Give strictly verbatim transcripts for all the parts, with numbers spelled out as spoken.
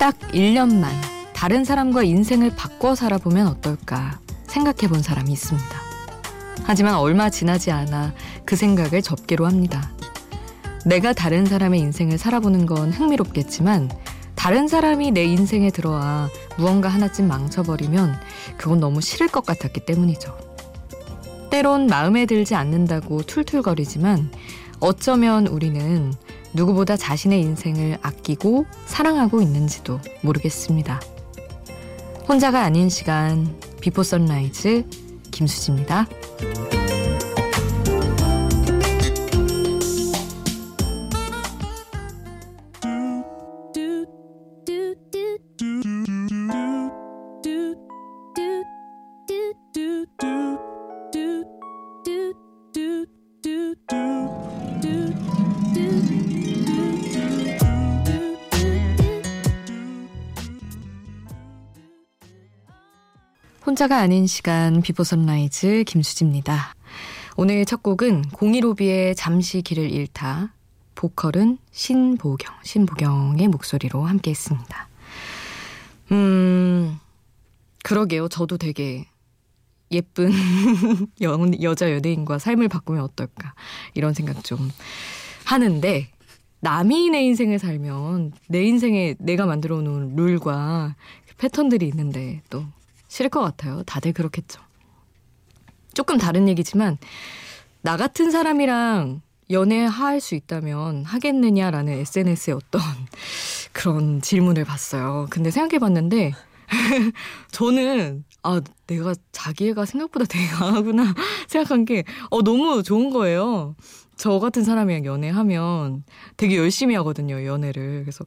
딱 일 년만 다른 사람과 인생을 바꿔 살아보면 어떨까 생각해 본 사람이 있습니다. 하지만 얼마 지나지 않아 그 생각을 접기로 합니다. 내가 다른 사람의 인생을 살아보는 건 흥미롭겠지만 다른 사람이 내 인생에 들어와 무언가 하나쯤 망쳐버리면 그건 너무 싫을 것 같았기 때문이죠. 때론 마음에 들지 않는다고 툴툴거리지만 어쩌면 우리는 누구보다 자신의 인생을 아끼고 사랑하고 있는지도 모르겠습니다. 혼자가 아닌 시간, 비포 선라이즈 김수지입니다. 혼자가 아닌 시간, 비포 선라이즈 김수지입니다. 오늘 첫 곡은 공일오비의 잠시 길을 잃다, 보컬은 신보경, 신보경의 목소리로 함께 했습니다. 음, 그러게요. 저도 되게 예쁜 여, 여자 연예인과 삶을 바꾸면 어떨까 이런 생각 좀 하는데 남이 내 인생을 살면 내 인생에 내가 만들어 놓은 룰과 패턴들이 있는데 또 싫을 것 같아요. 다들 그렇겠죠. 조금 다른 얘기지만 나 같은 사람이랑 연애할 수 있다면 하겠느냐라는 에스엔에스의 어떤 그런 질문을 봤어요. 근데 생각해봤는데 저는 아 내가 자기애가 생각보다 되게 강하구나 생각한 게 어, 너무 좋은 거예요. 저 같은 사람이랑 연애하면 되게 열심히 하거든요. 연애를. 그래서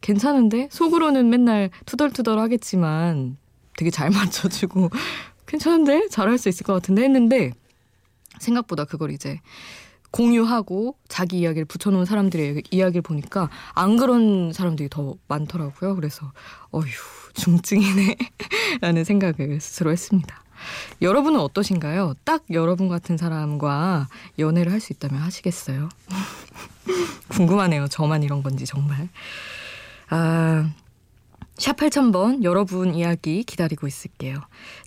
괜찮은데? 속으로는 맨날 투덜투덜 하겠지만 되게 잘 맞춰주고 괜찮은데? 잘할 수 있을 것 같은데? 했는데 생각보다 그걸 이제 공유하고 자기 이야기를 붙여놓은 사람들의 이야기를 보니까 안 그런 사람들이 더 많더라고요. 그래서 어휴 중증이네 라는 생각을 스스로 했습니다. 여러분은 어떠신가요? 딱 여러분 같은 사람과 연애를 할 수 있다면 하시겠어요? 궁금하네요. 저만 이런 건지 정말. 아... 샵 팔천 번 여러분 이야기 기다리고 있을게요.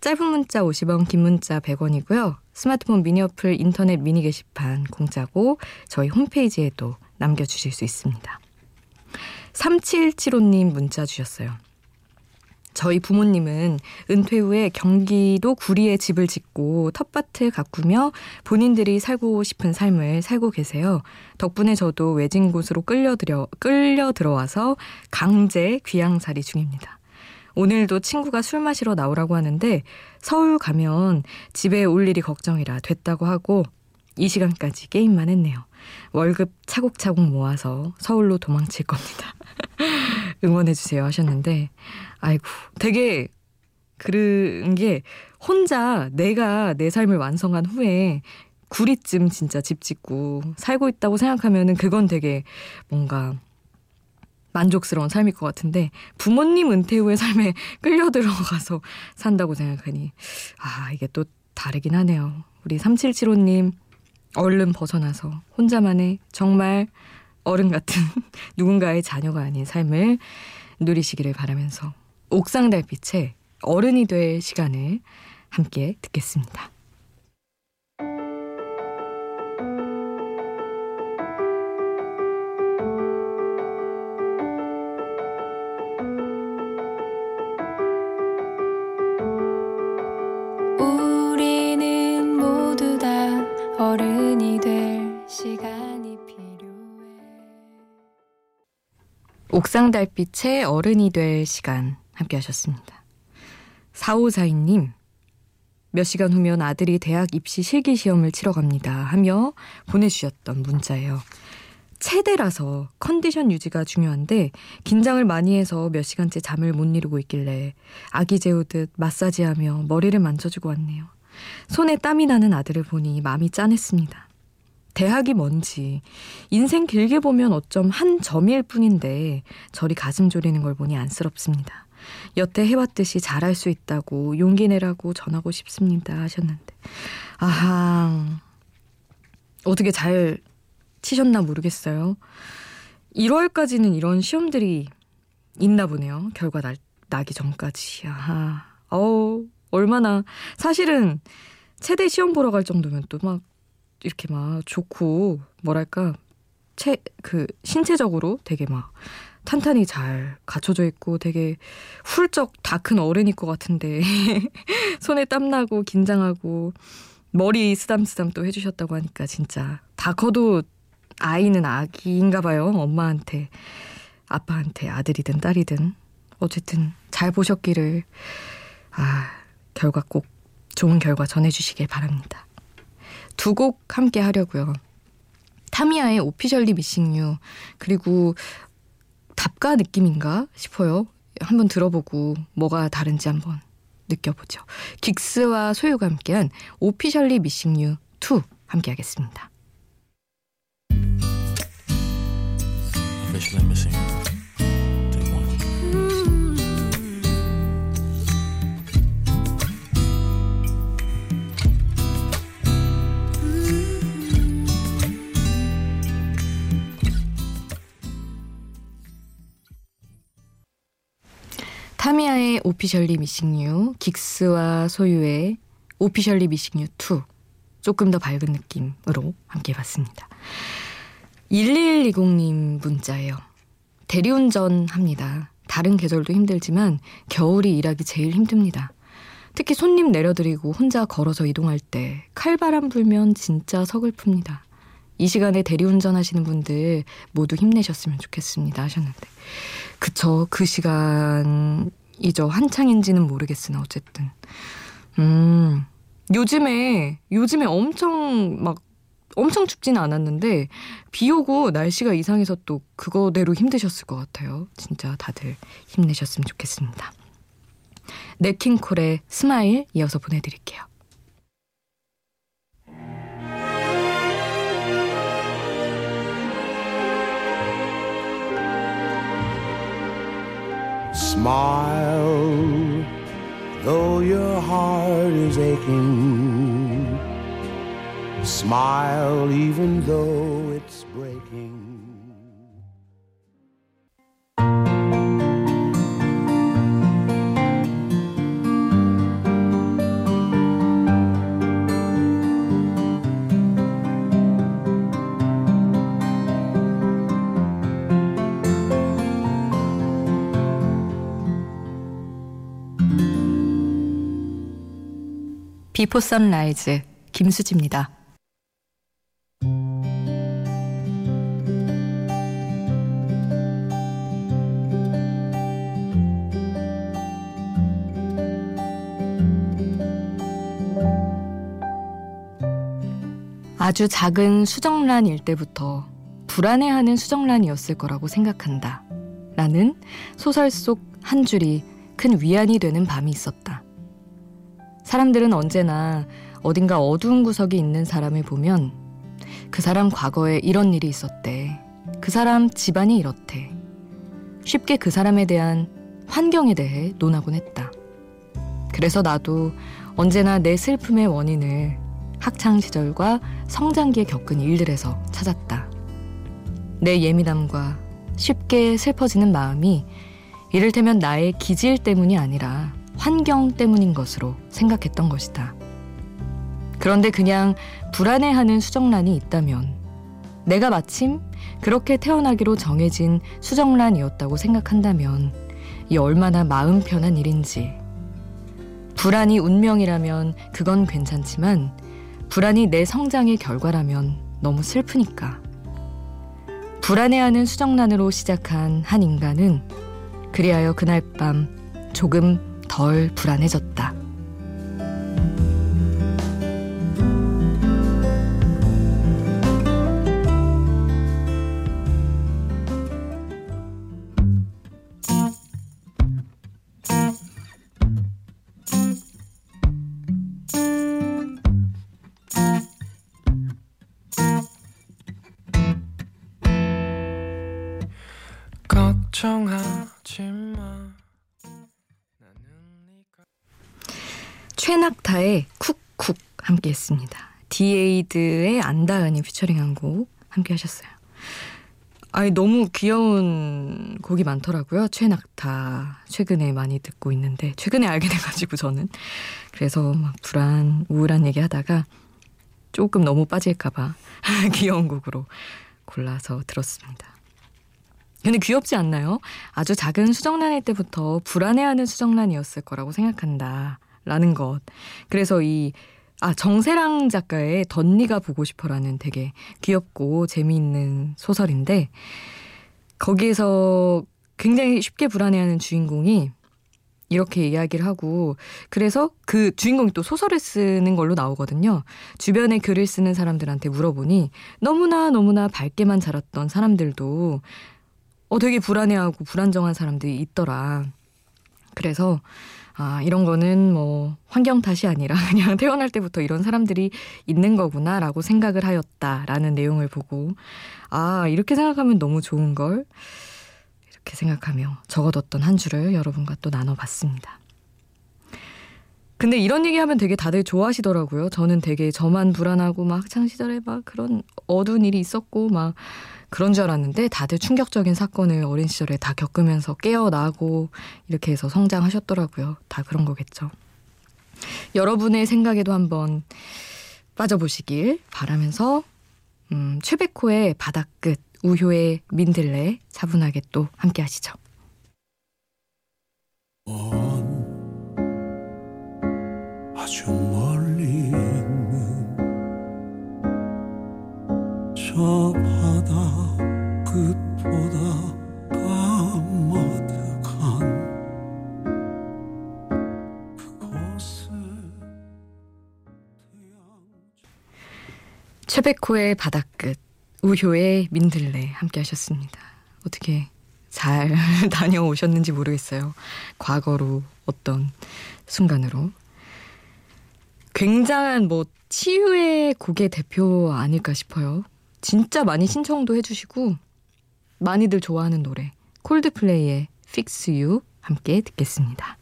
짧은 문자 오십 원, 긴 문자 백 원이고요. 스마트폰 미니 어플, 인터넷 미니 게시판 공짜고 저희 홈페이지에도 남겨주실 수 있습니다. 삼칠칠오 님 문자 주셨어요. 저희 부모님은 은퇴 후에 경기도 구리에 집을 짓고 텃밭을 가꾸며 본인들이 살고 싶은 삶을 살고 계세요. 덕분에 저도 외진 곳으로 끌려들여, 끌려 들어와서 강제 귀양살이 중입니다. 오늘도 친구가 술 마시러 나오라고 하는데 서울 가면 집에 올 일이 걱정이라 됐다고 하고 이 시간까지 게임만 했네요. 월급 차곡차곡 모아서 서울로 도망칠 겁니다. 응원해주세요 하셨는데 아이고 되게 그런 게 혼자 내가 내 삶을 완성한 후에 구리쯤 진짜 집 짓고 살고 있다고 생각하면은 그건 되게 뭔가 만족스러운 삶일 것 같은데 부모님 은퇴 후의 삶에 끌려들어가서 산다고 생각하니 아 이게 또 다르긴 하네요. 우리 삼칠칠오 님 얼른 벗어나서 혼자만의 정말 어른 같은 누군가의 자녀가 아닌 삶을 누리시기를 바라면서 옥상 달빛에 어른이 될 시간을 함께 듣겠습니다. 우리는 모두 다 어른이 될 시간이 옥상 달빛에 어른이 될 시간 함께 하셨습니다. 사오사이 님, 몇 시간 후면 아들이 대학 입시 실기시험을 치러 갑니다 하며 보내주셨던 문자예요. 체대라서 컨디션 유지가 중요한데 긴장을 많이 해서 몇 시간째 잠을 못 이루고 있길래 아기 재우듯 마사지하며 머리를 만져주고 왔네요. 손에 땀이 나는 아들을 보니 마음이 짠했습니다. 대학이 뭔지 인생 길게 보면 어쩜 한 점일 뿐인데 저리 가슴 졸이는 걸 보니 안쓰럽습니다. 여태 해왔듯이 잘할 수 있다고 용기 내라고 전하고 싶습니다 하셨는데 아하 어떻게 잘 치셨나 모르겠어요. 일월까지는 이런 시험들이 있나 보네요. 결과 날, 나기 전까지. 아하. 어우, 얼마나. 사실은 체대 시험 보러 갈 정도면 또 막 이렇게 막 좋고, 뭐랄까, 체, 그, 신체적으로 되게 막 탄탄히 잘 갖춰져 있고 되게 훌쩍 다 큰 어른일 것 같은데. 손에 땀나고 긴장하고 머리 쓰담쓰담 또 해주셨다고 하니까 진짜. 다 커도 아이는 아기인가 봐요. 엄마한테, 아빠한테, 아들이든 딸이든. 어쨌든 잘 보셨기를, 아, 결과 꼭 좋은 결과 전해주시길 바랍니다. 두 곡 함께 하려고요. 타미야의 오피셜리 미싱 유, 그리고 답가 느낌인가 싶어요. 한번 들어보고 뭐가 다른지 한번 느껴보죠. 긱스와 소유가 함께한 오피셜리 미싱 유 투 함께 하겠습니다. Officially missing you. 타미야의 오피셜리 미싱 유, 긱스와 소유의 오피셜리 미싱 유 투, 조금 더 밝은 느낌으로 함께 봤습니다. 일일이공님 문자예요. 대리운전 합니다. 다른 계절도 힘들지만 겨울이 일하기 제일 힘듭니다. 특히 손님 내려드리고 혼자 걸어서 이동할 때 칼바람 불면 진짜 서글픕니다. 이 시간에 대리운전 하시는 분들 모두 힘내셨으면 좋겠습니다 하셨는데, 그쵸, 그 시간이죠. 한창인지는 모르겠으나 어쨌든 음 요즘에 요즘에 엄청 막 엄청 춥지는 않았는데 비 오고 날씨가 이상해서 또 그거대로 힘드셨을 것 같아요. 진짜 다들 힘내셨으면 좋겠습니다. 네킹콜의 스마일 이어서 보내드릴게요. Smile, though your heart is aching. Smile, even though it's breaking. 비포 선라이즈 김수지입니다. 아주 작은 수정란 일대부터 불안해하는 수정란이었을 거라고 생각한다. 라는 소설 속 한 줄이 큰 위안이 되는 밤이 있었다. 사람들은 언제나 어딘가 어두운 구석이 있는 사람을 보면 그 사람 과거에 이런 일이 있었대, 그 사람 집안이 이렇대, 쉽게 그 사람에 대한 환경에 대해 논하곤 했다. 그래서 나도 언제나 내 슬픔의 원인을 학창시절과 성장기에 겪은 일들에서 찾았다. 내 예민함과 쉽게 슬퍼지는 마음이 이를테면 나의 기질 때문이 아니라 환경 때문인 것으로 생각했던 것이다. 그런데 그냥 불안해하는 수정란이 있다면 내가 마침 그렇게 태어나기로 정해진 수정란이었다고 생각한다면 이 얼마나 마음 편한 일인지. 불안이 운명이라면 그건 괜찮지만 불안이 내 성장의 결과라면 너무 슬프니까. 불안해하는 수정란으로 시작한 한 인간은 그리하여 그날 밤 조금 덜 불안해졌다. 걱정하지 마. 최낙타의 쿡쿡 함께 했습니다. 디에이드의 안다은이 피처링한 곡 함께 하셨어요. 아니 너무 귀여운 곡이 많더라고요. 최낙타 최근에 많이 듣고 있는데 최근에 알게 돼가지고 저는 그래서 막 불안 우울한 얘기하다가 조금 너무 빠질까봐 귀여운 곡으로 골라서 들었습니다. 근데 귀엽지 않나요? 아주 작은 수정란일 때부터 불안해하는 수정란이었을 거라고 생각한다 라는 것. 그래서 이 아 정세랑 작가의 덧니가 보고 싶어라는 되게 귀엽고 재미있는 소설인데 거기에서 굉장히 쉽게 불안해하는 주인공이 이렇게 이야기를 하고 그래서 그 주인공이 또 소설을 쓰는 걸로 나오거든요. 주변에 글을 쓰는 사람들한테 물어보니 너무나 너무나 밝게만 자랐던 사람들도 어 되게 불안해하고 불안정한 사람들이 있더라. 그래서 아 이런 거는 뭐 환경 탓이 아니라 그냥 태어날 때부터 이런 사람들이 있는 거구나 라고 생각을 하였다라는 내용을 보고 아 이렇게 생각하면 너무 좋은 걸 이렇게 생각하며 적어뒀던 한 줄을 여러분과 또 나눠봤습니다. 근데 이런 얘기하면 되게 다들 좋아하시더라고요. 저는 되게 저만 불안하고 막 학창시절에 막 그런 어두운 일이 있었고 막 그런 줄 알았는데 다들 충격적인 사건을 어린 시절에 다 겪으면서 깨어나고 이렇게 해서 성장하셨더라고요. 다 그런 거겠죠. 여러분의 생각에도 한번 빠져보시길 바라면서 음, 최백호의 바다끝, 우효의 민들레 차분하게 또 함께 하시죠. 원, 아주 멀리 있는 저 바다 끝보다 까마득한 그곳에 최백호의 바다끝, 우효의 민들레 함께 하셨습니다. 어떻게 잘 다녀오셨는지 모르겠어요. 과거로 어떤 순간으로. 굉장한 뭐 치유의 곡의 대표 아닐까 싶어요. 진짜 많이 신청도 해주시고 많이들 좋아하는 노래 콜드플레이의 Fix You 함께 듣겠습니다.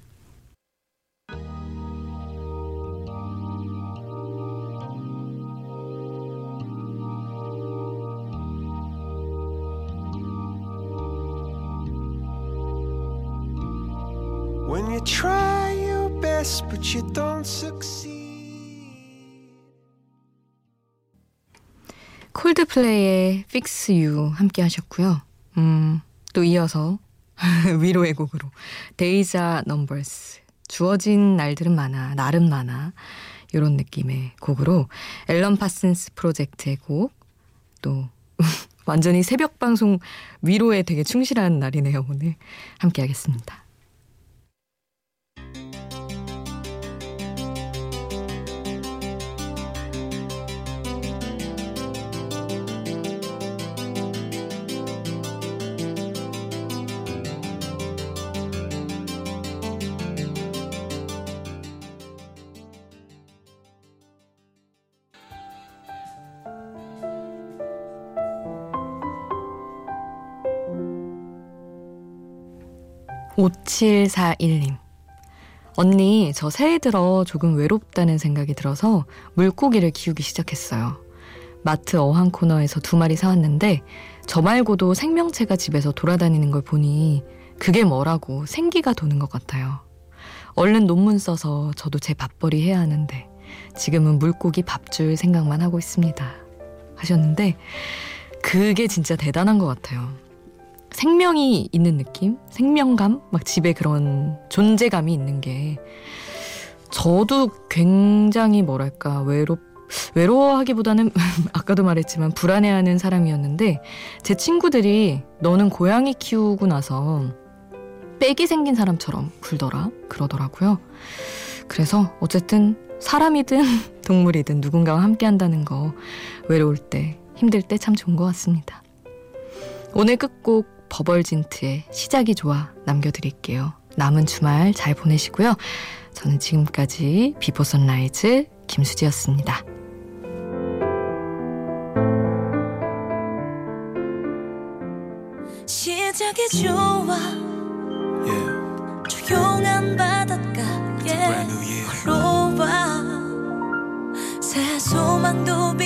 When you try your best but you don't succeed 콜드플레이의 Fix You 함께 하셨고요. 음, 또 이어서 위로의 곡으로 데이자 넘버스 주어진 날들은 많아 날은 많아 이런 느낌의 곡으로 앨런 파슨스 프로젝트의 곡 또 완전히 새벽 방송 위로에 되게 충실한 날이네요. 오늘 함께 하겠습니다. 오칠사일님 언니 저 새해 들어 조금 외롭다는 생각이 들어서 물고기를 키우기 시작했어요. 마트 어항 코너에서 두 마리 사왔는데 저 말고도 생명체가 집에서 돌아다니는 걸 보니 그게 뭐라고 생기가 도는 것 같아요. 얼른 논문 써서 저도 제 밥벌이 해야 하는데 지금은 물고기 밥 줄 생각만 하고 있습니다 하셨는데 그게 진짜 대단한 것 같아요. 생명이 있는 느낌? 생명감? 막 집에 그런 존재감이 있는 게 저도 굉장히 뭐랄까 외롭, 외로워하기보다는 아까도 말했지만 불안해하는 사람이었는데 제 친구들이 너는 고양이 키우고 나서 빽이 생긴 사람처럼 굴더라 그러더라고요. 그래서 어쨌든 사람이든 동물이든 누군가와 함께 한다는 거 외로울 때 힘들 때 참 좋은 것 같습니다. 오늘 끝곡 버벌진트의 시작이 좋아 남겨드릴게요. 남은 주말 잘 보내시고요. 저는 지금까지 비포 선라이즈 김수지였습니다. 시작이 좋아 yeah. 조용한 바닷가에 yeah. 걸어와 새 소망도